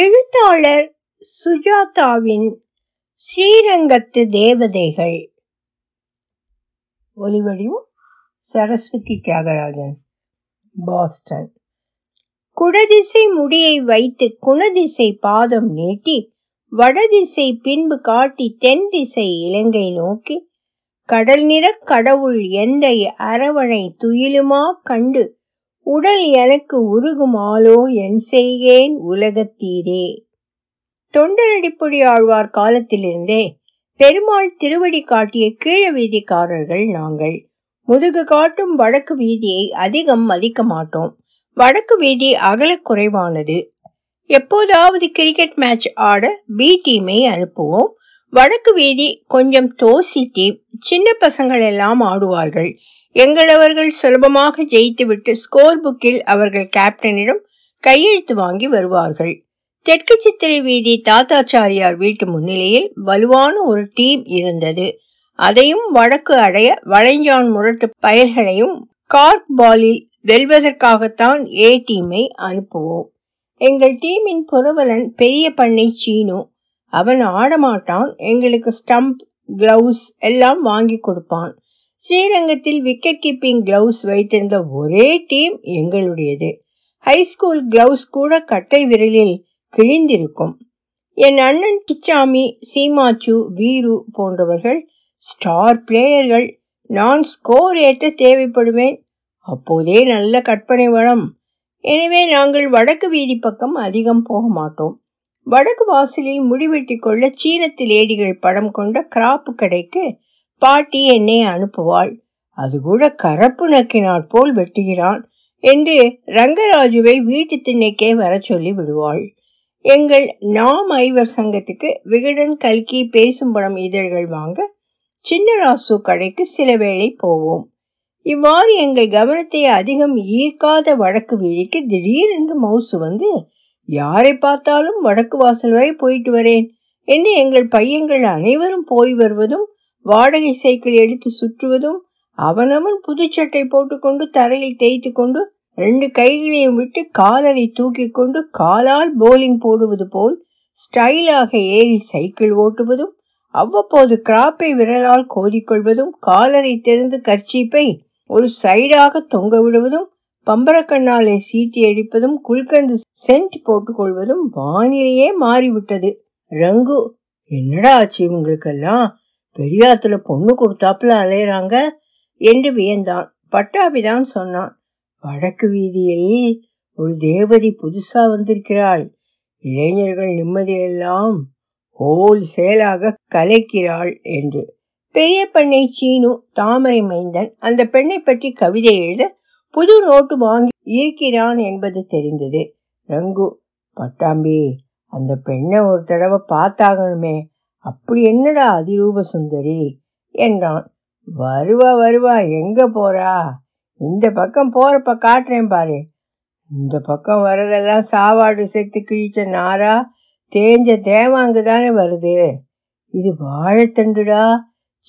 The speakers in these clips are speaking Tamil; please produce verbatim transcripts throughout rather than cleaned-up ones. எழுத்தாளர் சுஜாதாவின் ஸ்ரீரங்கத்து தேவதைகள். ஒலிவடிவம் சரஸ்வதி தியாகராஜன், பாஸ்டன். குடதிசை முடியை வைத்து குணதிசை பாதம் நீட்டி வடதிசை பின்பு காட்டி தென் திசை இலங்கை நோக்கி கடல் நிற கடவுள் எந்த அரவணை துயிலுமா கண்டு உடல் எனக்கு உருகுமாலோ என் செய்கேன் உலகத்தீரே. தொண்டரடிப்பொடி ஆழ்வார் காலத்திலிருந்தே பெருமாள் திருவடி காட்டிய கீழ வீதிக்காரர்கள் நாங்கள். முதுகு காட்டும் வடக்கு வீதியை அதிகம் மதிக்க மாட்டோம். வடக்கு வீதி அகல குறைவானது. எப்போதாவது கிரிக்கெட் மேட்ச் ஆட பி டீமை அனுப்புவோம். வடக்கு வீதி கொஞ்சம் தோசி டீம். சின்ன பசங்கள் எல்லாம் ஆடுவார்கள். எங்களவர்கள் சுலபமாக ஜெயித்துவிட்டு ஸ்கோர் புக்கில் அவர்கள் கேப்டனிடம் கையெழுத்து வாங்கி வருவார்கள். தெற்கு சித்திரை வீதி தாத்தாச்சாரியார் வீட்டு முன்னிலையில் வலுவான ஒரு டீம் இருந்தது. அதையும் வடக்கு அடைய வளைஞ்சான் முரட்டு பயல்களையும் கார்க் பாலில் வெல்வதற்காகத்தான் ஏ டீமை அனுப்புவோம். எங்கள் டீமின் புரவலன் பெரிய பண்ணை சீனு. அவன் ஆடமாட்டான். எங்களுக்கு ஸ்டம்ப் கிளவுஸ் எல்லாம் வாங்கி கொடுப்பான். ஸ்ரீரங்கத்தில் விக்கெட் கீப்பிங் கிளவுஸ் வைத்திருந்த ஒரே டீம் எங்களுடையது. ஹைஸ்கூல் கிளவுஸ் கூட கட்டை விரலில் கிழிந்திருக்கும். என் அண்ணன் கிச்சாமி, சீமாச்சு, வீரு போன்றவர்கள் ஸ்டார் பிளேயர்கள். நான் ஸ்கோர் ஏற்ற தேவைப்படுவேன். அப்போதே நல்ல கற்பனை வளம். எனவே நாங்கள் வடக்கு வீதி பக்கம் அதிகம் போக மாட்டோம். வடக்கு வாசலில் முடிவெட்டி கொள்ள சீனத்து லேடிகள் படம் கொண்ட கிராப்பு கடைக்கு பாட்டி என்னை அனுப்புவாள். அது கூட கரப்பு நக்கினாற் போல் வெட்டுகிறான் என்று ரங்கராஜுவை வீட்டு திண்ணைக்கே வர சொல்லி விடுவாள். எங்கள் நாம் ஐவர் சங்கத்துக்கு விகடன், கல்கி, பேசும் படம் இதழ்கள் வாங்க சின்னராசு கடைக்கு சில வேளை போவோம். இவ்வாறு எங்கள் கவனத்தை அதிகம் ஈர்க்காத வடக்கு வீதிக்கு திடீரென்று மவுசு வந்து யாரை பார்த்தாலும் வடக்கு வாசல் வரை போயிட்டு வரேன் என்று எங்கள் பையங்கள் அனைவரும் போய் வருவதும், வாடகை சைக்கிள் எடுத்து சுற்றுவதும், அவனவன் புதுச்சட்டை போட்டுக்கொண்டு தரையில் தேய்த்து கொண்டு ரெண்டு கைகளையும் விட்டு காலரை தூக்கி கொண்டு காலால் போலிங் போடுவது போல் ஸ்டைலாக ஏறி சைக்கிள் ஓட்டுவதும், அவ்வப்போது கிராப்பை விரலால் கோதிக்கொள்வதும், காலரை திறந்து கர்ச்சீப்பை ஒரு சைடாக தொங்க விடுவதும், பம்பரக்கண்ணாலே சீட்டி அடிப்பதும், குல்கந்து சென்ட் போட்டுக்கொள்வதும் வானிலையே மாறிவிட்டது. ரங்கு, என்னடா ஆச்சு இவங்களுக்கெல்லாம், பெரியாத்துல பொண்ணு கொடுத்தாப்புல அலையறாங்க என்று வியந்தான். பட்டாபிதான் சொன்னான், வடக்கு வீதியில் ஒரு தேவதை புதுசா வந்திருக்கிறாள். இளைஞர்கள் நிம்மதியெல்லாம் ஹோல் செயலாக கலைக்கிறாள் என்று. பெரிய பெண்ணை சீனு, தாமரை மைந்தன் அந்த பெண்ணை பற்றி கவிதை எழுத புது நோட்டு வாங்கி இருக்கிறான் என்பது தெரிந்தது. ரங்கு, பட்டாம்பி, அந்த பெண்ணை ஒரு தடவை பார்த்தாகணுமே, அப்படி என்னடா அதிரூப சுந்தரி என்றான். வருவா வருவா, எங்க போறா, இந்த பக்கம் போறப்ப காட்டுறேன் பாரு. இந்த பக்கம் வரதெல்லாம் சாவாடு செத்து கிழிச்ச நாரா தேஞ்ச தேவாங்கு தானே வருது. இது வாழைத்தண்டுடா,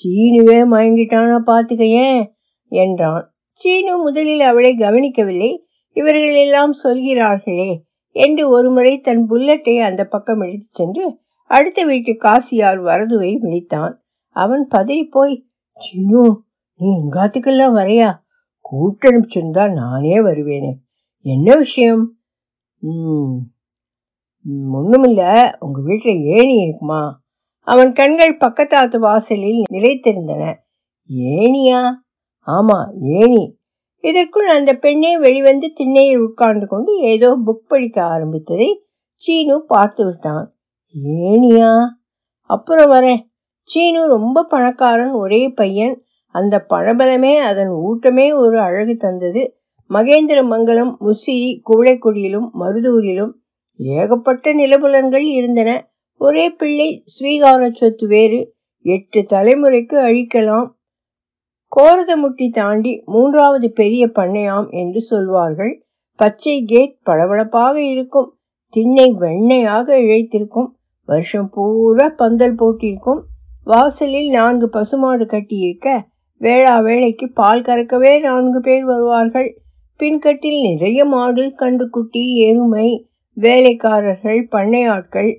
சீனுவே மயங்கிட்டானா பார்த்துக்க ஏன் என்றான். சீனு முதலில் அவளை கவனிக்கவில்லை. இவர்கள் எல்லாம் சொல்கிறார்களே என்று ஒருமுறை தன் புல்லட்டை அந்த பக்கம் எடுத்து சென்று அடுத்த வீட்டு காசியார் வரதுவை விழித்தான். அவன் பதறி போய், சீனு, நீ எங்காத்துக்கெல்லாம் வரையா? கூட்டணிச்சிருந்தா நானே வருவேனே, என்ன விஷயம்? ம் ஒண்ணுமில்ல, உங்க வீட்டுல ஏணி இருக்குமா? அவன் கண்கள் பக்கத்தாத்து வாசலில் நிலைத்திருந்தன. ஏனியா? ஆமா, ஏனி. இதற்குள் அந்த பெண்ணே வெளிவந்து திண்ணையில் உட்கார்ந்து கொண்டு ஏதோ புக் படிக்க ஆரம்பித்ததை சீனு பார்த்து விட்டான். ஏனியா, அப்புறம் வரேன். சீனு ரொம்ப பணக்காரன், ஒரே பையன். அந்த பணபலமே அதன் ஊட்டமே ஒரு அழகு தந்தது. மகேந்திர மங்கலம், முசிறி, குவளைக்குடியிலும் மருதூரிலும் ஏகப்பட்ட நிலபுலன்கள் இருந்தன. ஒரே பிள்ளை, ஸ்வீகார சொத்து வேறு, எட்டு தலைமுறைக்கு அழிக்கலாம். கோரதமுட்டி தாண்டி மூன்றாவது பெரிய பண்ணையாம் என்று சொல்வார்கள். பச்சை கேட் பளபளப்பாக இருக்கும். திண்ணை வெண்ணையாக இழைத்திருக்கும். வருஷம் பூரா பந்தல் போட்டிருக்கும். வாசலில் நான்கு பசுமாடு கட்டியிருக்க வேளா வேளைக்கு பால் கறக்கவே நான்கு பேர் வருவார்கள். பின்கட்டில் நிறைய மாடு, கண்டுக்குட்டி, எருமை, வேலைக்காரர்கள், பண்ணையாட்கள்,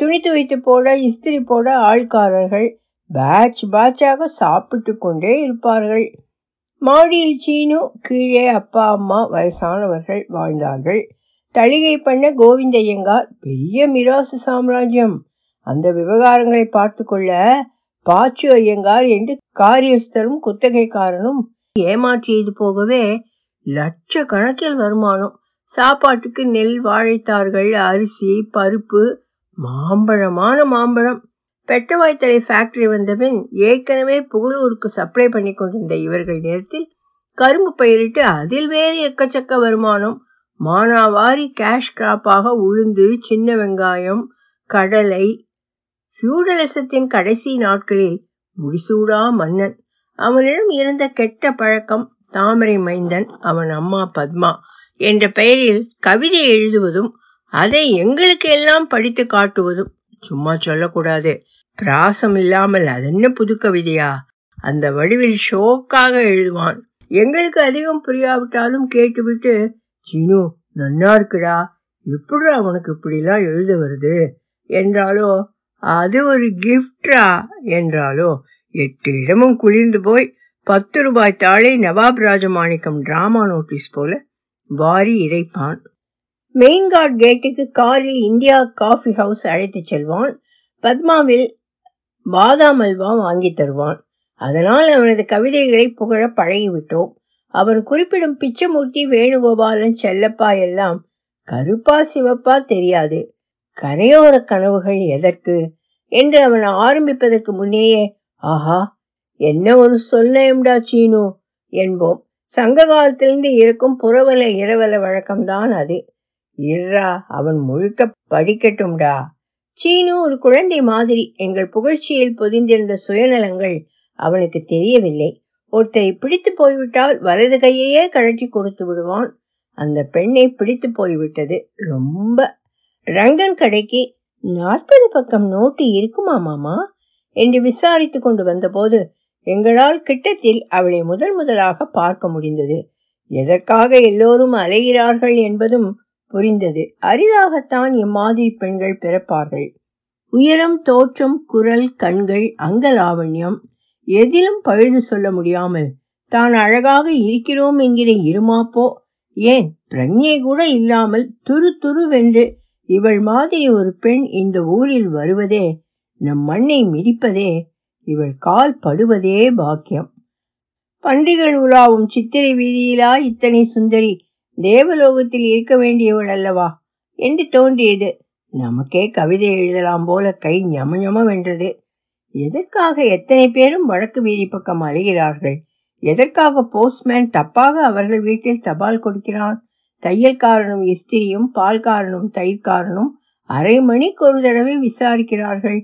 துணி துவைத்து போட இஸ்திரி போட ஆள்காரர்கள் பேட்ச் பேட்சாக சாப்பிட்டு கொண்டே இருப்பார்கள். மாடியில் சீனு, கீழே அப்பா அம்மா வயசானவர்கள் வாழ்ந்தார்கள். தளிகை பண்ண கோவிந்தையங்கார் பெரிய மிராசு சாம்ராஜ்யம். அந்த விவகாரங்களை பார்த்து கொள்ள பாச்சு ஐயங்கார் என்று காரியஸ்தரும் குத்தகைக்காரனும் ஏமாற்றியது போகவே லட்ச கணக்கில் வருமானம். சாப்பாட்டுக்கு நெல், வாழைத்தார்கள், அரிசி, பருப்பு, மாம்பழமான மாம்பழம். பெட்டவாய்த்தலை ஃபேக்டரி வந்தபின் ஏற்கனவே புகழூருக்கு சப்ளை பண்ணி கொண்டிருந்த இவர்கள் நேரத்தில் கரும்பு பயிரிட்டு அதில் வேறு எக்கச்சக்க வருமானம். மானாவாரி கேஷ் கிராப்பாக உளுந்து, சின்ன வெங்காயம், கடலை. பியூடலிசத்தின் கடைசி நாட்களில் முடிசூடா மன்னன். அவனிடம் இருந்த கெட்ட பழக்கம் தாமரை மைந்தன், அவன் அம்மா பத்மா என்ற பெயரில் கவிதை எழுதுவதும் அதை எங்களுக்கு எல்லாம் படித்து காட்டுவதும். சும்மா சொல்லக்கூடாது, பிராசம் இல்லாமல் அதென்ன புது கவிதையா, அந்த வடிவில் ஷோக்காக எழுதுவான். எங்களுக்கு அதிகம் புரியாவிட்டாலும் கேட்டுவிட்டு, சீனு நன்னா இருக்குடா, எப்படி அவனுக்கு இப்படிலாம் எழுத வருது என்றாலோ, அது ஒரு கிஃப்டா என்றாலோ, எட்டு இடமும் குளிர்ந்து போய் பத்து ரூபாய் தாளை நவாப் ராஜமாணிக்கம் டிராமா நோட்டீஸ் போல வாரி இறைப்பான். மெயின் கார்ட் கேட்டுக்கு காரில் இந்தியா காஃபி ஹவுஸ் அழைத்து செல்வான். பத்மாவில் பாதாம் அல்வா வாங்கி தருவான். அதனால் அவனது கவிதைகளை புகழ பழகிவிட்டோம். அவன் குறிப்பிடும் பிச்சமூர்த்தி, வேணுகோபாலன், செல்லப்பா எல்லாம் கருப்பா சிவப்பா தெரியாது. கரையோர கனவுகள் எதற்கு என்று அவன் ஆரம்பிப்பதற்கு முன்னேயே, ஆஹா என்ன ஒரு சொல்லேம்டா சீனு என்போம். சங்க காலத்திலிருந்து இருக்கும் புறவல இரவல வழக்கம்தான் அது. இறா அவன் முழுக்க படிக்கட்டும்டா. சீனு ஒரு குழந்தை மாதிரி. எங்கள் புகழ்ச்சியில் பொதிந்திருந்த சுயநலங்கள் அவனுக்கு தெரியவில்லை. ஒருத்தரை பிடித்து போய்விட்டால் வலது கையையே கழற்றி கொடுத்து விடுவான். அந்த பெண்ணை பிடித்து போய்விட்டது ரொம்ப. ரங்கன் கடைக்கு நாற்பது பக்கம் நோட்டு இருக்குமா மாமா என்று விசாரித்து கொண்டு வந்தபோது எங்களால் கிட்டத்தில் அவளை முதல் முதலாக பார்க்க முடிந்தது. எதற்காக எல்லோரும் அலைகிறார்கள் என்பதும் புரிந்தது. அரிதாகத்தான் இம்மாதிரி பெண்கள் பிறப்பார்கள். உயரம், தோற்றம், குரல், கண்கள், அங்கலாவண்யம் எதிலும் பழுது சொல்ல முடியாமல் தான் அழகாக இருக்கிறோம் என்கிற இருமாப்போ, ஏன் பிரஜை கூட இல்லாமல் துரு துருவென்று இவள் மாதிரி ஒரு பெண் இந்த ஊரில் வருவதே, நம் மண்ணை மிதிப்பதே, இவள் கால் படுவதே பாக்கியம். பன்றிகள் உலாவும் சித்திரை வீதியிலா இத்தனை சுந்தரி, தேவலோகத்தில் இருக்க வேண்டியவள் அல்லவா என்று தோன்றியது. நமக்கே கவிதை எழுதலாம் போல கை ஞமஞம வென்றது. எதற்காக எத்தனை பேரும் வடக்கு வீதி பக்கம் அலைகிறார்கள்? எதற்காக போஸ்ட்மேன் தப்பாக அவர்கள் வீட்டில் தபால் கொடுக்கிறான்? தையல்காரனும் இஸ்திரியும் பால்காரனும் தயிர்காரனும் அரை மணிக்கு ஒரு தடவை விசாரிக்கிறார்கள்.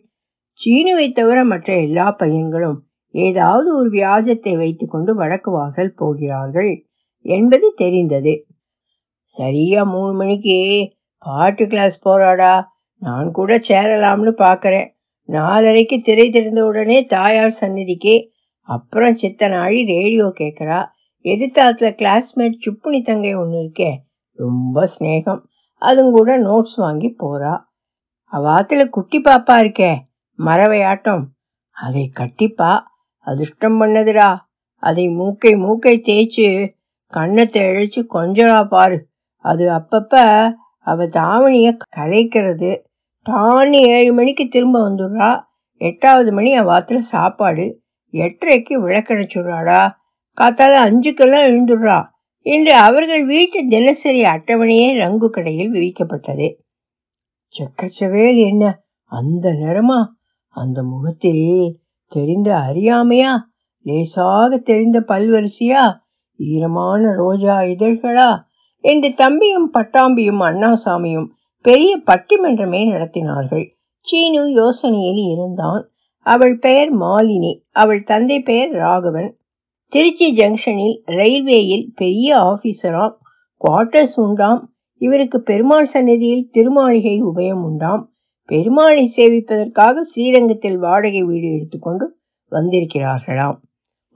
சீனுவை தவிர மற்ற எல்லா பையன்களும் ஏதாவது ஒரு வியாஜத்தை வைத்துக் கொண்டு வடக்கு வாசல் போகிறார்கள் என்பது தெரிந்தது. சரியா மூணு மணிக்கு பாட்டு கிளாஸ் போறாடா, நான் கூட சேரலாம்னு பாக்கிறேன். நாலரைக்கு திரை திறந்த உடனே தாயார் சந்நிதிக்கு, அப்புறம் சித்தனாழி ரேடியோ கேட்கிறா. எதிர்த்தாத்துல கிளாஸ்மேட் சுப்புனி தங்கை ஒன்று இருக்கே, ரொம்ப ஸ்நேகம், அதுங்கூட நோட்ஸ் வாங்கி போறா. அவாத்துல குட்டி பாப்பா இருக்கே, மறவையாட்டம், அதை கட்டிப்பா. அதிர்ஷ்டம் பண்ணதுடா, அதை மூக்கை மூக்கை தேய்ச்சி கண்ணத்தை இழைச்சி கொஞ்சரா பாரு. அது அப்பப்ப அவ தாவணிய கலைக்கிறது. டான்னு ஏழு மணிக்கு திரும்ப வந்துடுறா. எட்டாவது மணி அவாத்துல சாப்பாடு. எட்டரைக்கு விளக்கடைச்சுடுறாடா. காத்தால அஞ்சுக்கெல்லாம் எழுந்துடுறா என்று அவர்கள் வீட்டு தினசரி அட்டவணையே ரங்கு கடையில் விரிக்கப்பட்டது. சக்கரச்சவேல் என்ன அந்த நேரமா? அந்த முகத்தில் தெரிந்த அறியாமையா, லேசாக தெரிந்த பல்வரிசையா, ஈரமான ரோஜா இதழ்களா என்று தம்பியும் பட்டாம்பியும் அண்ணாசாமியும் பெரிய பட்டிமன்றமே நடத்தினார்கள். சீனு யோசனையில் இருந்தான். அவள் பெயர் மாலினி, அவள் தந்தை பெயர் ராகவன். திருச்சி ஜங்ஷனில் ரயில்வேயில் பெரிய ஆபீசராம், குவார்டர்ஸ் உண்டாம். இவருக்கு பெருமாள் சன்னதியில் திருமாளிகை உபயம் உண்டாம். பெருமாளை சேவிப்பதற்காக ஸ்ரீரங்கத்தில் வாடகை வீடு எடுத்துக்கொண்டு வந்திருக்கிறார்களாம்.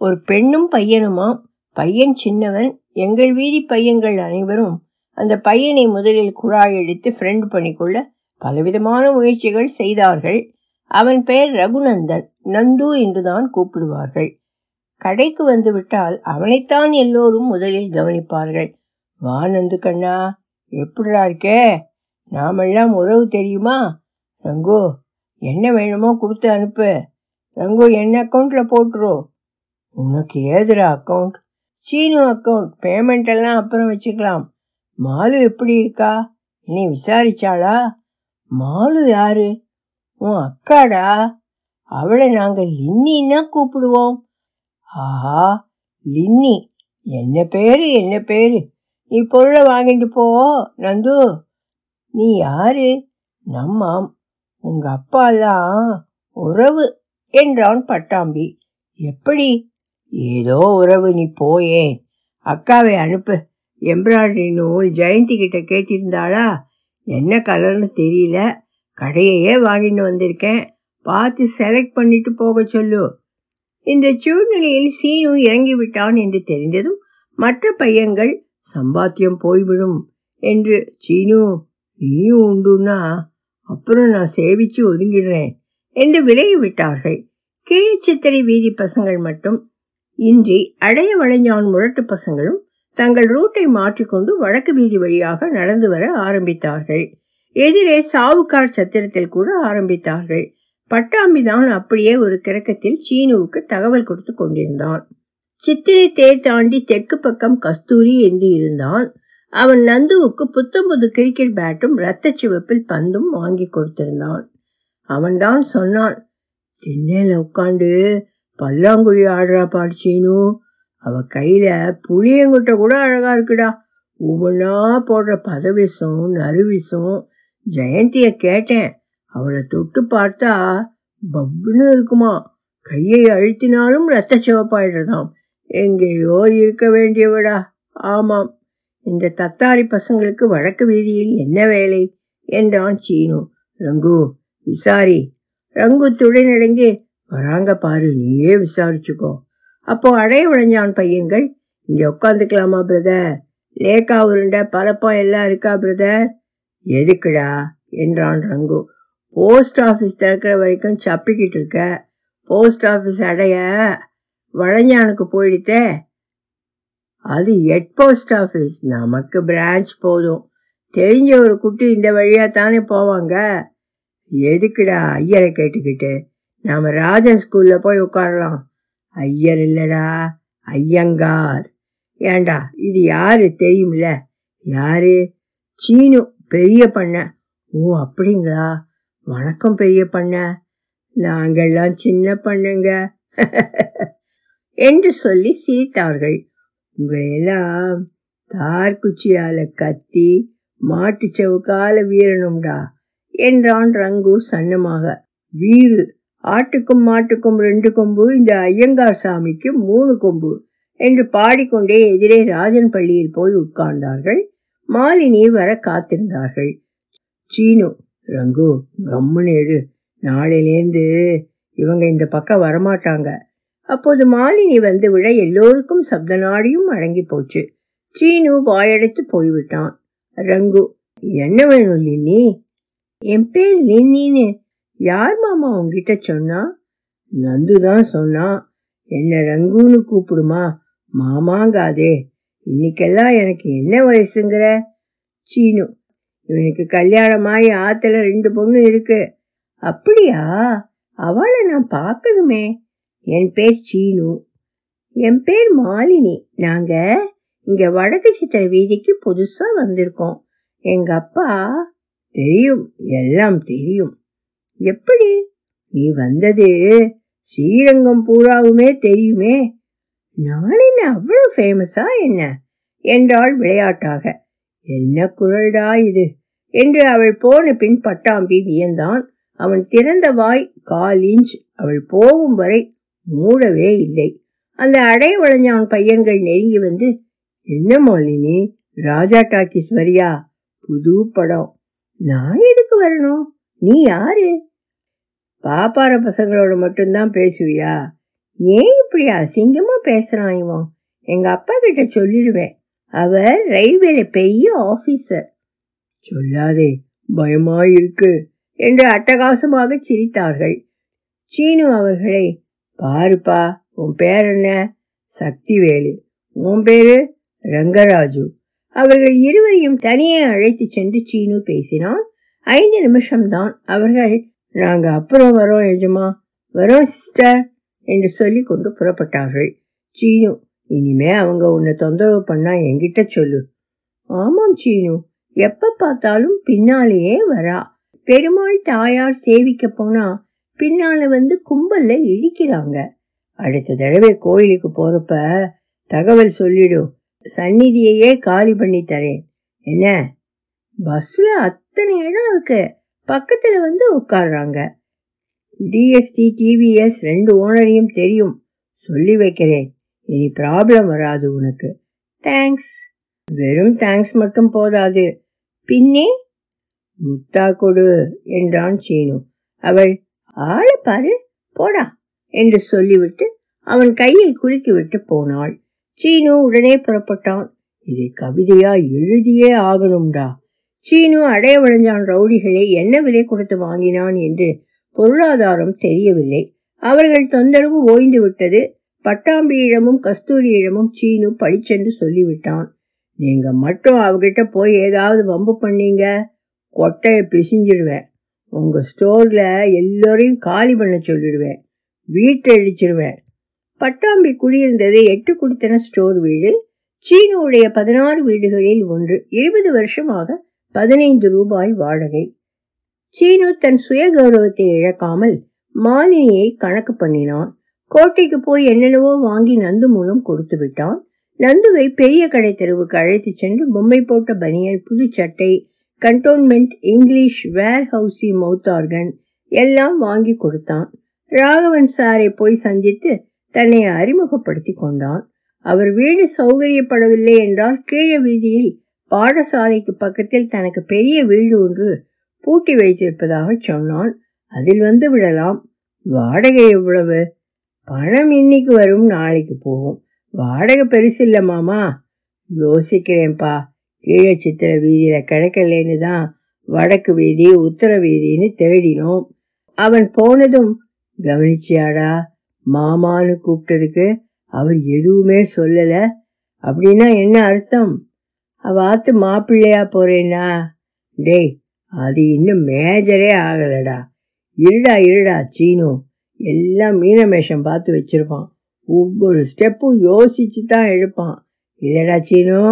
ஒரு பெண்ணும் பையனுமாம். பையன் சின்னவன். எங்கள் வீதி பையன்கள் அனைவரும் அந்த பையனை முதலில் குழாய் அடித்து ஃப்ரெண்ட் பண்ணிக்கொள்ள பலவிதமான முயற்சிகள் செய்தார்கள். அவன் பெயர் ரகுநந்தன், நந்து என்றுதான் கூப்பிடுவார்கள். கடைக்கு வந்து விட்டால் அவனைத்தான் எல்லோரும் முதலில் கவனிப்பார்கள். வா நந்து கண்ணா, எப்படிடா இருக்கே, நாமெல்லாம் உறவு தெரியுமா? ரங்கோ என்ன வேணுமோ கொடுத்து அனுப்பு. ரங்கோ என் அக்கௌண்ட்ல போட்டுரும். உனக்கு ஏதுரா அக்கௌண்ட்? சீனு அக்கௌண்ட், பேமெண்ட் எல்லாம் அப்புறம் வச்சுக்கலாம். மாலு எப்படி இருக்கா, நீ விசாரிச்சாளா? மாலு யாரு? உன் அக்காடா, அவளை நாங்க லின்னின்னா கூப்பிடுவோம். ஆஹா லின்னி, என்ன பேரு என்ன பேரு. நீ பொருளை வாங்கிட்டு போ நந்து. நீ யாரு? நம்மாம், உங்க அப்பாலாம் உறவு என்றான் பட்டாம்பி. எப்படி? ஏதோ உறவு, நீ போயே. அக்காவை அனுப்பு. எம்ப்ராய்டரி நூல் ஜெயந்தி கிட்ட கேட்டிருந்தாளா, என்ன கலர்னு தெரியல, கடையே வாங்கிட்டு வந்திருக்கேன், பார்த்து செலக்ட் பண்ணிட்டு போக சொல்லு. இந்த சூழ்நிலையில் சீனு இறங்கிவிட்டான் என்று தெரிந்ததும் மற்ற பையன்கள் சம்பாத்தியம் போய்விடும் என்று, சீனு நீயும் உண்டுன்னா அப்புறம் நான் சேவிச்சு ஒதுங்கிடுறேன் என்று விலகிவிட்டார்கள். கீழ் சித்திரை வீதி பசங்கள் மட்டும் இன்றி அடைய வளைஞ்சான் முரட்டு பசங்களும் தங்கள் ரூட்டை மாற்றிக்கொண்டு வடக்கு வீதி வழியாக நடந்து வர ஆரம்பித்தார்கள். எதிரே சாவுக்கார் சத்திரத்தில் கூட ஆரம்பித்தார்கள். பட்டாம்பிதான் அப்படியே ஒரு கிறக்கத்தில் சீனுவுக்கு தகவல் கொடுத்து கொண்டிருந்தான். சித்திரை தேர் தாண்டி தெற்கு பக்கம் கஸ்தூரி என்று இருந்தான். அவன் நந்துவுக்கு புத்தம்புது கிரிக்கெட் பேட்டும் இரத்த சிவப்பில் பந்தும் வாங்கி கொடுத்திருந்தான். அவன் தான் சொன்னான், திண்ணையில உட்காண்டு பல்லாங்குழி ஆடுறா பாரு சீனு, அவ கையில புளியங்குட்ட கூட அழகா இருக்குடா, ஒவ்வொன்னா போடுற பதவிசும் நறுவிசும். ஜெயந்திய கேட்டேன், அவளை தொட்டு பார்த்தா பப்புன்னு இருக்குமா, கையை அழுத்தினாலும் ரத்த சிவப்பாயிடுறதாம். எங்கேயோ இருக்க வேண்டியவடா. ஆமாம், இந்த தத்தாரி பசங்களுக்கு வடக்கு வீதியில் என்ன வேலை என்றான் சீனு. ரங்கு விசாரி. ரங்கு துடை நடுங்கி, வராங்க பாரு, நீயே விசாரிச்சுக்கோ. அப்போ அடைய உழைஞ்சான் பையன்கள், இங்க உட்காந்துக்கலாமா பிரதர், லேக்கா உருண்ட பழப்பம் எல்லாம் இருக்கா பிரதர்? எதுக்குடா என்றான் ரங்கு. போஸ்ட் ஆஃபீஸ் திறக்கிற வரைக்கும் சப்பிக்கிட்டு இருக்க, போஸ்ட் ஆஃபீஸ் அடைய வளைஞ்சானுக்கு போயிடுத்தே, அது ஹெட் போஸ்ட் ஆஃபீஸ், நமக்கு பிரான்ச் போதும், தெரிஞ்ச ஒரு குட்டி இந்த வழியா தானே போவாங்க. எதுக்குடா ஐயரை கேட்டுக்கிட்டு, நாம ராஜன் ஸ்கூல்ல போய் உட்காரலாம். ஐயர் இல்லடா, ஐயங்கார். ஏண்டா இது யாரு தெரியுமில்ல? யாரு? சீனு பெரிய பண்ண. ஓ அப்படிங்களா, வணக்கம் பெரிய பண்ண, நாங்கள்லாம் சின்ன பண்ணுங்க என்று சொல்லி சிரித்தார்கள். உங்களையெல்லாம் தார்குச்சியால கத்தி மாட்டு செவுக்கால வீரனும்டா என்றான் ரங்கு சன்னமாக. வீரு ஆட்டுக்கும் மாட்டுக்கும் ரெண்டு கொம்பு, இந்த ஐயங்கார் சாமிக்கு மூணு கொம்பு என்று பாடிக்கொண்டே எதிரே ராஜன் பள்ளியில் போய் உட்கார்ந்தார்கள். மாலினி வர காத்திருந்தார்கள். சீனு, ரங்கு கம்முனேரு, நாளிலேந்து இவங்க இந்த பக்கம் வரமாட்டாங்க. அப்போது மாலினி வந்து விட எல்லோருக்கும் சப்த நாடியும் அடங்கி போச்சு. சீனு வாயடைத்து போய்விட்டான். ரங்கு, என்ன வேணும் லின்னி? என் பேர் லின்னின்னு யார் மாமா உங்ககிட்ட சொன்னா? நந்துதான் சொன்னா. என்ன ரங்குன்னு கூப்பிடுமா, மாமாங்காதே, இன்னைக்கெல்லாம் எனக்கு என்ன வயசுங்கிற? சீனு, இவனுக்கு கல்யாணமாயி ஆத்துல ரெண்டு பொண்ணு இருக்கு. அப்படியா, அவளை நான் பார்க்கணுமே. என் பேர் சீனு. என் பேர் மாலினி. நாங்க இங்க வடக்கு சித்திர வீதிக்கு புதுசா வந்திருக்கோம். எங்க அப்பா தெரியும், எல்லாம் தெரியும். எப்படி நீ வந்தது ஸ்ரீரங்கம் பூராவுமே தெரியுமே. நான் என்ன அவ்வளவு ஃபேமஸா என்ன என்றாள் விளையாட்டாக. என்ன குரல்டா இது என்று அவள் போன பின் பட்டாம்பி வியந்தான். அவன் திறந்த வாய் கால் இன்ச் அவள் போகும் வரை மூடவே இல்லை. அந்த அடைய வளைஞ்சான் பையன்கள் நெருங்கி வந்து, என்ன மாலினி, ராஜா டாக்கிஸ் வரியா? புது படம். நான் எதுக்கு வரணும், நீ யாரு? பாப்பார பசங்களோட மட்டும்தான் பேசுவியா? ஏன் இப்படி அசிங்கமா பேசுறான் இவன், எங்க அப்பா கிட்ட சொல்லிடுவேன். அவர் ரயில்வேல பெரிய ஆபீசர். சொல்லாதே, பயமாயிருக்கு என்று அட்டகாசமாக சிரித்தார்கள். சீனு அவர்களை, பாருப்பா உன் பேர் என்ன? சக்திவேலு. உன் பேரு? ரங்கராஜு. அவர்கள் இருவரையும் தனியே அழைத்து சென்று சீனு பேசினான். ஐந்து நிமிஷம்தான். அவர்கள், நாங்க அப்புறம் வரோம் எஜமா, வரோம் சிஸ்டர் என்று சொல்லி கொண்டு புறப்பட்டார்கள். சீனு, இனிமே அவங்க உன்னை தொந்தரவு பண்ணா என்கிட்ட சொல்லு. ஆமாம் சீனு, எப்ப பார்த்தாலும் பின்னாலேயே வரா. பெருமாள் தாயார் சேவிக்க போனா பின்னால வந்து கும்பல்ல இடிக்கிறாங்க. அடுத்த தடவை கோயிலுக்கு போறப்ப தகவல் சொல்லிடும், சந்நிதியையே காலி பண்ணி தரேன். என்ன, பஸ்ல அத்தனை இடம் இருக்கு, பக்கத்துல வந்து உட்கார்றாங்க. டிஎஸ்டி டிவிஎஸ் ரெண்டு ஓனரையும் தெரியும், சொல்லி வைக்கிறேன், இனி ப்ராப்ளம் வராது உனக்கு. தேங்க்ஸ். வெறும் தேங்க்ஸ் மட்டும் போதாது, பின்னே முத்தா கொடு என்றான் சீனு. அவள், ஆளை பாரு போடா என்று சொல்லிவிட்டு அவன் கையை குலுக்கி விட்டு போனாள். சீனு உடனே புறப்பட்டான். இதை கவிதையா எழுதியே ஆகணும்டா. சீனு அடைய வளைஞ்சான். ரவுடிகளை என்ன விலை கொடுத்து வாங்கினான் என்று பொருளாதாரம் தெரியவில்லை. அவர்கள் தொந்தரவு ஓய்ந்து விட்டது. பட்டாம்பியிடமும் கஸ்தூரியிடமும் சீனு பழிச்சென்று சொல்லிவிட்டான். நீங்க மட்டும் அவகிட்ட போய் ஏதாவது வம்பு பண்ணீங்க, கொட்டையை பிசிஞ்சிடுவேன். உங்க ஸ்டோர்ல எல்லோரையும் காலி பண்ண சொல்லிடுவேன், வீட்டை அழிச்சிருவேன். பட்டாம்பி குடியிருந்தது எட்டு குடித்தன ஸ்டோர் வீடு. சீனுடைய பதினாறு வீடுகளில் ஒன்று. இருபது வருஷமாக பதினைந்து ரூபாய் வாடகை. சீனு தன் சுய கௌரவத்தை இழக்காமல் மாலினியை கணக்கு பண்ணினான். கோட்டைக்கு போய் என்னென்னவோ வாங்கி நந்து மூலம் கொடுத்து விட்டான். நந்துவை பெரிய கடை தெருவுக்கு அழைத்து சென்று பொம்மை போட்ட பனியன், புது சட்டை, கண்டோன்மெண்ட் இங்கிலீஷ் வேர் ஹவுசி மவுத் ஆர்கன் எல்லாம் வாங்கி கொடுத்தான். ராகவன் சாரை போய் சந்தித்து தன்னை அறிமுகப்படுத்தி கொண்டான். அவர் வீடு சௌகரியப்படவில்லை என்றால் கீழே வீதியில் பாடசாலைக்கு பக்கத்தில் தனக்கு பெரிய வீடு ஒன்று பூட்டி வைத்திருப்பதாக சொன்னான். அதில் வந்து விடலாம். வாடகை எவ்வளவு? பணம் இன்னைக்கு வரும், நாளைக்கு போகும். வாடகை பெருசில்ல மாமா. யோசிக்கிறேன்ப்பா, கீழே சித்திர வீதியில கிடைக்கலன்னு தான் வடக்கு வீதி உத்தர வீதின்னு தேடினோம். அவன் போனதும் கவனிச்சியாடா, மாமான்னு கூப்பிட்டதுக்கு அவர் எதுவுமே சொல்லல. அப்படின்னா என்ன அர்த்தம்? அவ ஆத்து மாப்பிள்ளையா போறேன்னா? டேய், அது இன்னும் மேஜரே ஆகலடா. இருடா இருடா சீனு, எல்லாம் மீனமேஷம் பார்த்து வச்சிருப்பான். ஒவ்வொரு ஸ்டெப்பும் யோசிச்சு தான் எடுப்பான். இல்லடா சீனு.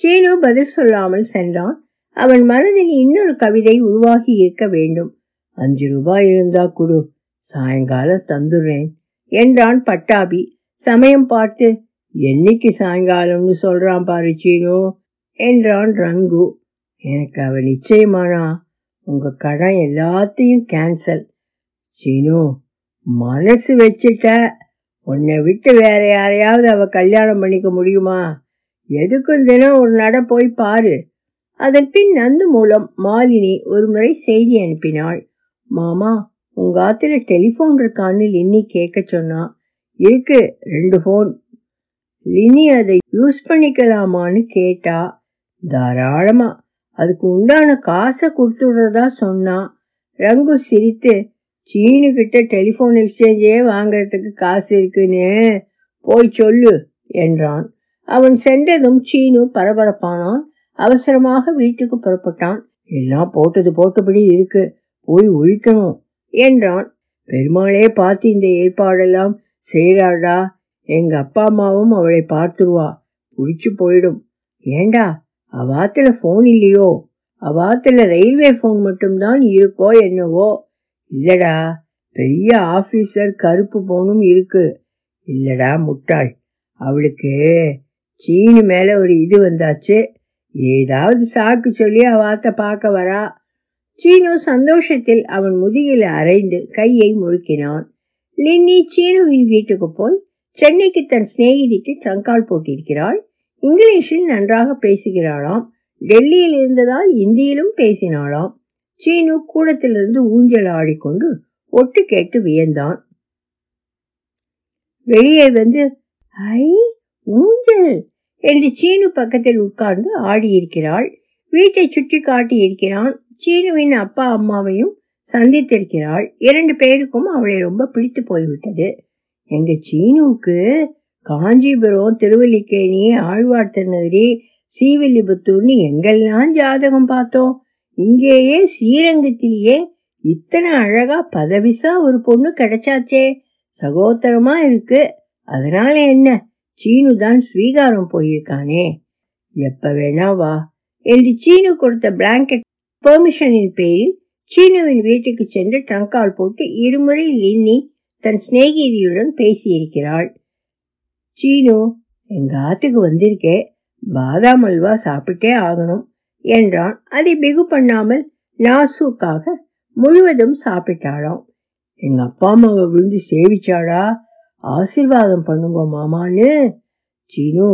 சீனு பதில் சொல்லாமல் சென்றான். அவன் மனதில் இன்னொரு கவிதை உருவாகி இருக்க வேண்டும். அஞ்சு ரூபாய் இருந்தா குடு, சாயங்காலம் தந்துடுறேன் என்றான் பட்டாபி. சமயம் பார்த்து, என்னைக்கு சாயங்காலம்னு சொல்றான் பாரு சீனு என்றான் ரங்கு. எனக்கு அவன் நிச்சயமானா, உங்க கடன் எல்லாத்தையும் கேன்சல். சீனு, மனசு வச்சுட்ட, உன்னை விட்டு வேற யாரையாவது அவ கல்யாணம் பண்ணிக்க முடியுமா? எதுக்கும் தினம் ஒரு நட போய் பாரு. அதன் பின் நந்து மூலம் மாலினி ஒரு முறை செய்தி அனுப்பினாள். மாமா, உங்க ஆத்துல டெலிபோன் இருக்கான்னு லின்னி கேட்க சொன்னா. இருக்கு, ரெண்டு போன். லின்னி அதை யூஸ் பண்ணிக்கலாமான்னு கேட்டா, தாராளமா, அதுக்கு உண்டான காசை கொடுத்துடுறதா சொன்னா. ரங்கு சிரித்து, சீனு கிட்ட டெலிபோன் எக்ஸ்சேஞ்சே வாங்கறதுக்கு காசு இருக்குன்னு போய் சொல்லு என்றான். அவன் சென்றதும் சீனு பரபரப்பானான். அவசரமாக வீட்டுக்கு புறப்பட்டான். எல்லாம் போட்டது போட்டபடி இருக்கு, போய் ஒழிக்கணும் என்றான். பெருமாளே பார்த்து இந்த ஏற்பாடெல்லாம் செய்றாடா, எங்க அப்பா அம்மாவும் அவளை பார்த்துருவா, புடிச்சு போயிடும். ஏண்டா, அவாத்துல போன் இல்லையோ? அவாத்துல ரயில்வே போன் மட்டும்தான் இருக்கோ என்னவோ? இல்லடா, பெரிய ஆபீசர் கருப்பு போனும் இருக்கு. இல்லடா முட்டாள், அவளுக்கு சீனு மேல ஒரு இது வந்தாச்சு, ஏதாவது சாக்கு சொல்லி அவாத்த பார்க்க வரா. சீனு சந்தோஷத்தில் அவன் முதுகில் அரைந்து கையை முறுக்கினான். லின்னி சீனுவின் வீட்டுக்கு போய் சென்னைக்கு தன் சிநேகிதிக்கு ட்ரங்கால் போட்டிருக்கிறாள். இங்கிலீஷில் நன்றாக பேசுகிறாளாம். டெல்லியில் இருந்ததால் இந்தியிலும் பேசினாளாம். சீனு கூடத்திலிருந்து ஊஞ்சல் ஆடிக்கொண்டு ஒட்டு கேட்டு வியந்தான். வெளியே வந்து, ஐ ஊஞ்சல் என்று சீனு பக்கத்தில் உட்கார்ந்து ஆடியிருக்கிறாள். வீட்டை சுற்றி காட்டி இருக்கிறான். சீனுவின் அப்பா அம்மாவையும் சந்தித்திருக்கிறாள். இரண்டு பேருக்கும் அவளை ரொம்ப பிடித்து போய்விட்டது. எங்க சீனுவுக்கு காஞ்சிபுரம், திருவல்லிக்கேணி, ஆழ்வார்த்திருநகரி, சீவில்லிபுத்தூர்னு எங்கெல்லாம் ஜாதகம் பார்த்தோம். இங்கேயே ஸ்ரீரங்கத்திலேயே இத்தனை அழகா பதவிசா ஒரு பொண்ணு கிடைச்சாச்சே, சகோதரமா இருக்கு. அதனால என்ன, சீனு தான் ஸ்வீகாரம் போயிருக்கானே. எப்ப வேணா வா என்று சீனு கொடுத்த பிளாங்கெட் பெர்மிஷனின் பேரில் சீனுவின் வீட்டுக்கு சென்று ட்ரங்கால் போட்டு இருமுறை லின்னி தன் சிநேகிதியுடன் பேசியிருக்கிறாள். சீனு, எங்க ஆத்துக்கு வந்திருக்கே, பாதாம் அல்வா சாப்பிட்டே ஆகணும் என்றான். அதை பிகு பண்ணாமல் நாசூக்காக முழுவதும் சாப்பிட்டாளாம். எங்க அப்பா அம்மாவை விழுந்து சேவிச்சாடா, ஆசீர்வாதம் பண்ணுங்க மாமான்னு. சீனு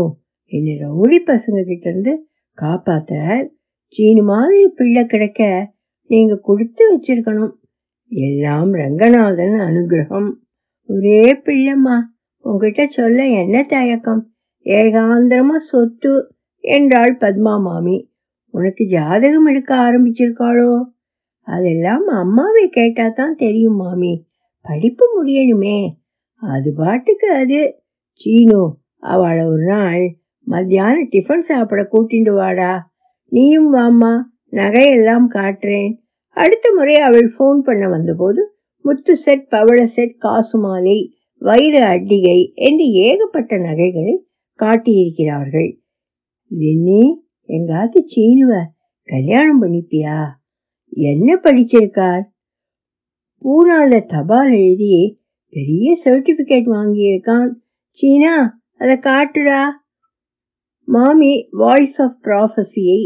என்னை ரவுடி பசங்க கிட்ட இருந்து காப்பாத்த சீனு மாதிரி பிள்ளை கிடைக்க நீங்க கொடுத்து வச்சிருக்கணும். எல்லாம் ரங்கநாதன் அனுகிரகம். ஒரே பிள்ளைம்மா, உங்ககிட்ட சொல்ல என்ன தயக்கம், ஏகாந்திரமா சொத்து என்றாள் பத்மா. மாமி உனக்கு ஜாதகம் எடுக்க ஆரம்பிச்சிருக்காளோ? அதெல்லாம் அம்மாவை கேட்டா தான் தெரியும் மாமி, படிப்பு முடியணுமே. அது பாட்டுக்கு அது. சீனு, அவளை ஒரு நாள் மத்தியானம் டிஃபன் சாப்பிட கூட்டிட்டு வாடா, நீயும் வாம்மா, நகையெல்லாம் காட்டுறேன். அடுத்த முறை அவள் ஃபோன் பண்ண வந்தபோது முத்து செட், பவள செட், காசு மாலை, வயிறு அடிகை என்று ஏகப்பட்ட நகைகளை காட்டியிருக்கிறார்கள். லின்னி, எங்காத்து சீனுவ கல்யாணம் பண்ணிப்பியா? என்ன படிச்சிருக்கார்? பூனால தபால் எழுதி பெரிய சர்டிபிகேட் வாங்கியிருக்கான். சீனா அதை காட்டுடா. மாமி வாய்ஸ் ஆஃப் ப்ராஃபஸியை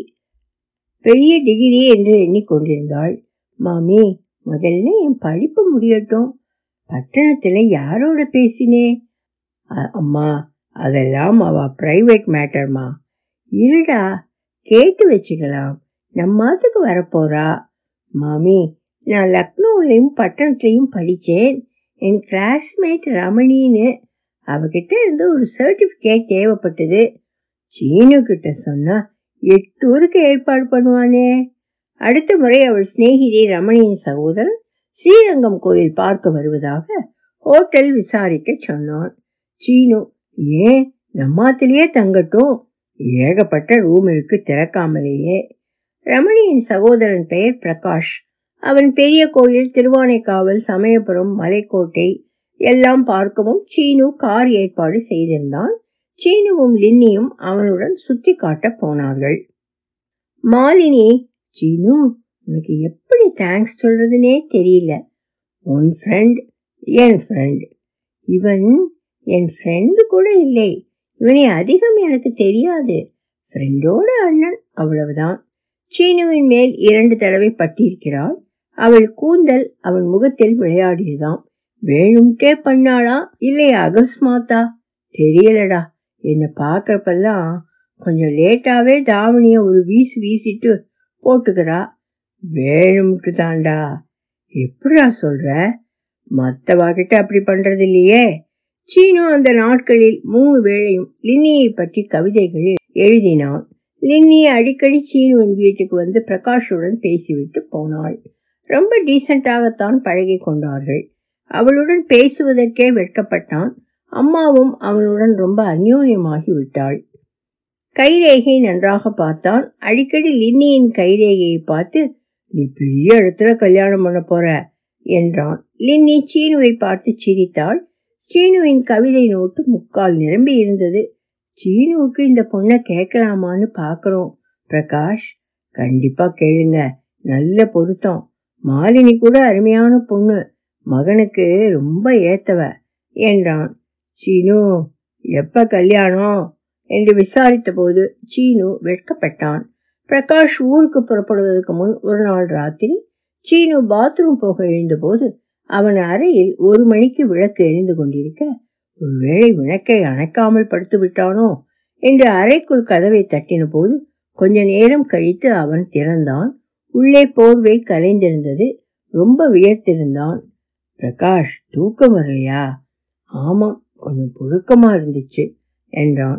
பெரிய டிகிரி என்று எண்ணிக்கொண்டிருந்தாள். மாமி, முதல்ல என் படிப்பு முடியட்டும். பட்டணத்தில் யாரோட பேசினே? அம்மா அதெல்லாம் அவ பிரைவேட் மேட்டர்மா. இருடா, கேட்டு வச்சுக்கலாம். நம்மாத்துக்கு வரப்போறா. மாமி, நான் லக்னோவிலையும் பட்டணத்திலையும் படித்தேன். என் கிளாஸ்மேட் ரமணின்னு அவகிட்ட இருந்து ஒரு சர்டிஃபிகேட் தேவைப்பட்டது. சீனு கிட்ட சொன்னா எட்டூருக்கு ஏற்பாடு பண்ணுவானே. அடுத்த முறை அவள் சிநேகிதி ரமணியின் சகோதரன் ஸ்ரீரங்கம் கோயில் பார்க்க வருவதாக ஹோட்டல் விசாரிக்க சொன்னான். சீனு, ஏன் நம்மாத்திலேயே தங்கட்டும், ஏகப்பட்ட ரூம் இருக்கு திறக்காமலேயே. ரமணியின் சகோதரன் பெயர் பிரகாஷ். அவன் பெரிய கோயில், திருவானைக்காவல், சமயபுரம், மலைக்கோட்டை எல்லாம் பார்க்கவும் சீனு கார் ஏற்பாடு செய்திருந்தான். சீனுவும் லின்னியும் அவனுடன் சுத்தி காட்ட போனார்கள். மாலினி, சீனு உனக்கு எப்படி தேங்க்ஸ் சொல்றதுன்னே தெரியல. உன் ஃப்ரெண்ட் என் ஃப்ரெண்ட், இவன் என் ஃப்ரெண்டு கூட இல்லை, இவனை அதிகம் எனக்கு தெரியாது, ஃப்ரெண்டோட அண்ணன், அவ்வளவுதான். சீனுவின் மேல் இரண்டு தடவை பட்டிருக்கிறாள். அவள் கூந்தல் அவன் முகத்தில் விளையாடியதாம். வேணும்ட்டே பண்ணாளா இல்லை அகஸ்மாத்தா தெரியலடா. என்னை பார்க்குறப்பெல்லாம் கொஞ்சம் லேட்டாகவே தாவணியை ஒரு வீசு வீசிட்டு போட்டுக்கிறா. வேணும்ட்டு தாண்டா. எப்படா சொல்கிற? மற்றவாக்கிட்ட அப்படி பண்ணுறது இல்லையே. சீனு அந்த நாட்களில் மூணு வேளையும் லின்னியை பற்றி கவிதைகள் எழுதினான். லின்னியை அடிக்கடி சீனுவின் வீட்டுக்கு வந்து பிரகாஷுடன் பேசிவிட்டு போனாள். ரொம்ப டீசெண்டாகத்தான் பழகி கொண்டார்கள். அவளுடன் பேசுவதற்கே வெட்கப்பட்டான். அம்மாவும் அவனுடன் ரொம்ப அந்யோன்யமாகி விட்டாள். கைரேகை நன்றாக பார்த்தான். அடிக்கடி லின்னியின் கைரேகையை பார்த்து, நீ பெரிய இடத்துல கல்யாணம் பண்ண போற என்றான். லின்னி சீனுவை பார்த்து சிரித்தாள். சீனுவின் கவிதை நோட்டு முக்கால் நிரம்பி இருந்தது. சீனுவுக்கு இந்த பொண்ணை கேட்கலாமான்னு பார்க்குறோம் பிரகாஷ். கண்டிப்பாக கேளுங்க, நல்ல பொருத்தம். மாலினி கூட அருமையான பொண்ணு, மகனுக்கு ரொம்ப ஏத்தவ என்றான். சீனு, எப்போ கல்யாணம் என்று விசாரித்த போது சீனு வெட்கப்பட்டான். பிரகாஷ் ஊருக்கு புறப்படுவதற்கு முன் ஒரு நாள் ராத்திரி சீனு பாத்ரூம் போக எழுந்தபோது அவன் அறையில் ஒரு மணிக்கு விளக்கு எரிந்து கொண்டிருக்க, ஒருவேளை விளக்கை அணைக்காமல் படுத்து விட்டானோ என்று அறைக்குள் கதவை தட்டின போது கொஞ்ச நேரம் கழித்து அவன் திறந்தான். உள்ளே போர்வை கலைந்திருந்தது. ரொம்ப வியர்த்திருந்தான். பிரகாஷ், தூக்கம் வரலையா? ஆமாம், கொஞ்சம் புழுக்கமா இருந்துச்சு என்றான்.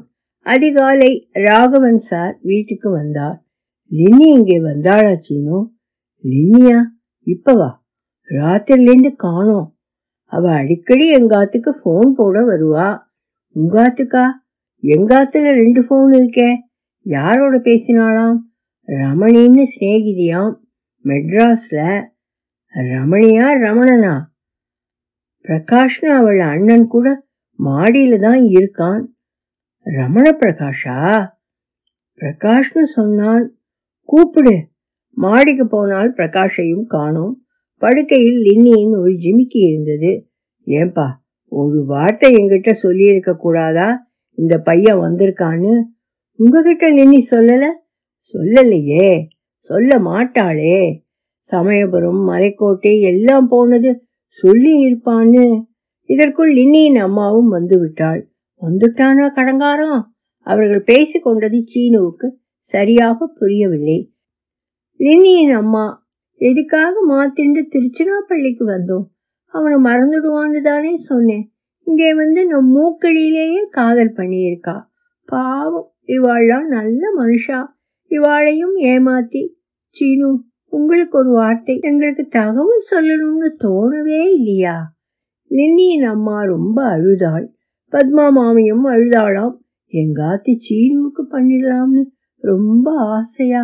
அதிகாலை ராகவன் சார் வீட்டுக்கு வந்தார். லின்னி இங்கே வந்தாளா சீனு? லின்னியா இப்பவா? ராத்திரிலேந்து காணோம். அவ அடிக்கடி எங்காத்துக்கு போன் போட வருவா. உங்காத்துக்கா? எங்காத்துல ரெண்டு போன் இருக்கே. யாரோட பேசினாலாம்? ரமணின்னு சிநேகிதியாம், மெட்ராஸ்ல. ரமணியா ரமணனா? பிரகாஷ்னு அவள் அண்ணன் கூட மாடியில தான் இருக்கான். ரமண பிரகாஷா? பிரகாஷ்னு சொன்னான். கூப்பிடு. மாடிக்கு போனால் பிரகாஷையும் காணோம். படுக்கையில் லின்னியின் ஒரு ஜிமிக்கி இருந்தது. ஏன்பா ஒரு வார்த்தை என்கிட்ட சொல்லியிருக்க கூடாதா இந்த பையன் வந்திருக்கான்னு? உங்ககிட்ட லின்னி சொல்லல? சொல்லலையே. சொல்ல மாட்டாளே. சமயபுரம் மலைக்கோட்டை எல்லாம் போனது சொல்லி இருப்பான்னு. இதற்குள் லின்னியின் அம்மாவும் வந்து விட்டாள். வந்துட்டானா கடங்காரம்? அவர்கள் பேசிக்கொண்டது சீனுவுக்கு சரியாக புரியவில்லை. லின்னியின் அம்மா, எதுக்காக மாத்திண்டு திருச்சிராப்பள்ளிக்கு வந்தோம்? அவனை மறந்துடுவான்னு தானே சொன்னேன். இங்கே வந்து நம் மூக்கடியிலேயே காதல் பண்ணியிருக்கா. பாவம், இவாள்லாம் நல்ல மனுஷா. இவாளையும் ஏமாத்தி. சீனு, உங்களுக்கு ஒரு வார்த்தை எங்களுக்கு தகவல் சொல்லணும்னு தோணவே இல்லையா? லின்னியின் அம்மா ரொம்ப அழுதாள். பத்மா மாமியும் அழுதாளாம். எங்காத்து சீனுவுக்கு பண்ணிடலாம்னு ரொம்ப ஆசையா.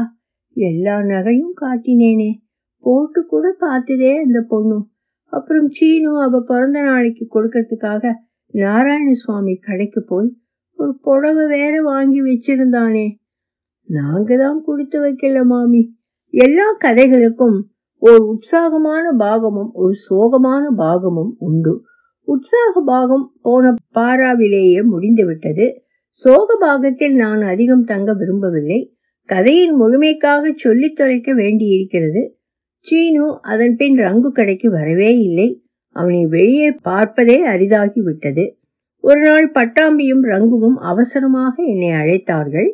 எல்லா நகையும் காட்டினேனே, போட்டு கூட பார்த்ததே அந்த பொண்ணு. அப்புறம் சீனு அவ பிறந்த நாளைக்கு கொடுக்கறதுக்காக நாராயணசுவாமி கடைக்கு போய் ஒரு புடவை வேற வாங்கி வச்சிருந்தானே. நாங்க தான் கொடுத்து வைக்கல மாமி. எல்லா கதைகளுக்கும் ஒரு உற்சாகமான பாகமும் ஒரு சோகமான பாகமும் உண்டு. உற்சாக பாகம் போன பாராவிலேயே முடிந்து விட்டது. சோக பாகத்தில் நான் அதிகம் தங்க விரும்பவில்லை. கதையின் முழுமைக்காக சொல்லி தொலைக்க வேண்டியிருக்கிறது. சீனு அதன் பின் ரங்கு கடைக்கு வரவே இல்லை. அவனை வெளியே பார்ப்பதே அரிதாகி விட்டது. ஒரு நாள் பட்டாம்பியும் ரங்குவும் அவசரமாக என்னை அழைத்தார்கள்.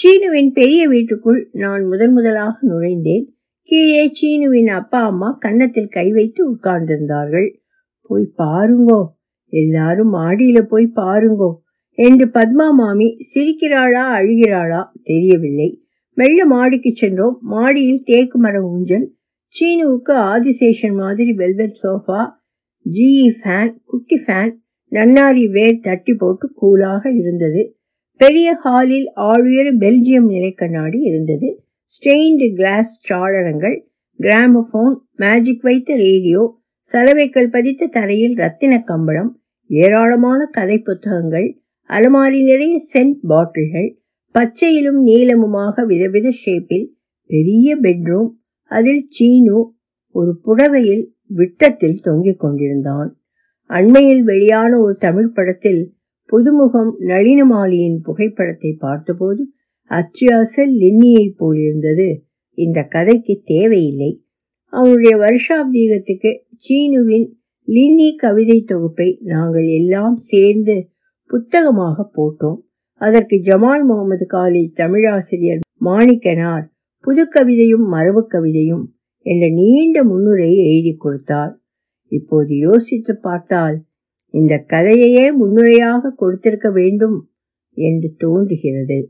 சீனுவின் பெரிய வீட்டுக்குள் நான் முதன் முதலாக நுழைந்தேன். கீழே சீனுவின் அப்பா அம்மா கன்னத்தில் கை வைத்து உட்கார்ந்திருந்தார்கள். போய் பாருங்கோ, எல்லாரும் மாடியில போய் பாருங்கோ என்று பத்மா மாமி சிரிக்கிறாளா அழுகிறாளா தெரியவில்லை. மெல்ல மாடிக்கு சென்றோம். மாடியில் தேக்கு மர ஊஞ்சல், சீனுவுக்கு ஆதிசேஷன் மாதிரி வெல்வெட் சோஃபா, ஜிஇ ஃபேன், குட்டி ஃபேன், நன்னாரி வேர் தட்டி போட்டு கூலாக இருந்தது. பெரிய ஹாலில் ஆளுயர பெல்ஜியம் நிலை கண்ணாடி இருந்தது. ஸ்டெயின்டு கிளாஸ் சாளரங்கள், கிராமபோன், மேஜிக் வைத்த ரேடியோ, சலவைக்கல் பதித்த தரையில் ரத்தின கம்பளம், ஏராளமான கதை புத்தகங்கள், அலமாரி நிறைய சென்ட் பாட்டில்கள், பச்சையிலும் நீளமுமாக விதவித ஷேப்பில் பெரிய பெட்ரூம். அதில் சீனு ஒரு புடவையில் விட்டத்தில் தொங்கிக் கொண்டிருந்தான். அண்மையில் வெளியான ஒரு தமிழ் படத்தில் புதுமுகம் நளினமாலியின் புகைப்படத்தை பார்த்தபோது அச்சியாசல் லின்னியை போலிருந்தது. இந்த கதைக்கு தேவையில்லை. அவனுடைய வருஷாப்தீகத்துக்கு சீனுவின் லின்னி கவிதை தொகுப்பை நாங்கள் எல்லாம் சேர்ந்து புத்தகமாக போட்டோம். அதற்கு ஜமால் முகமது காலேஜ் தமிழாசிரியர் மாணிக்கனார் புது கவிதையும் மரபு கவிதையும் என்ற நீண்ட முன்னுரையை எழுதி கொடுத்தார். இப்போது யோசித்து பார்த்தால் இந்த கதையையே முன்னுரையாக கொடுத்திருக்க வேண்டும் என்று தோன்றுகிறது.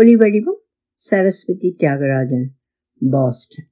ஒலிவடிவம் சரஸ்வதி தியாகராஜன், பாஸ்டன்.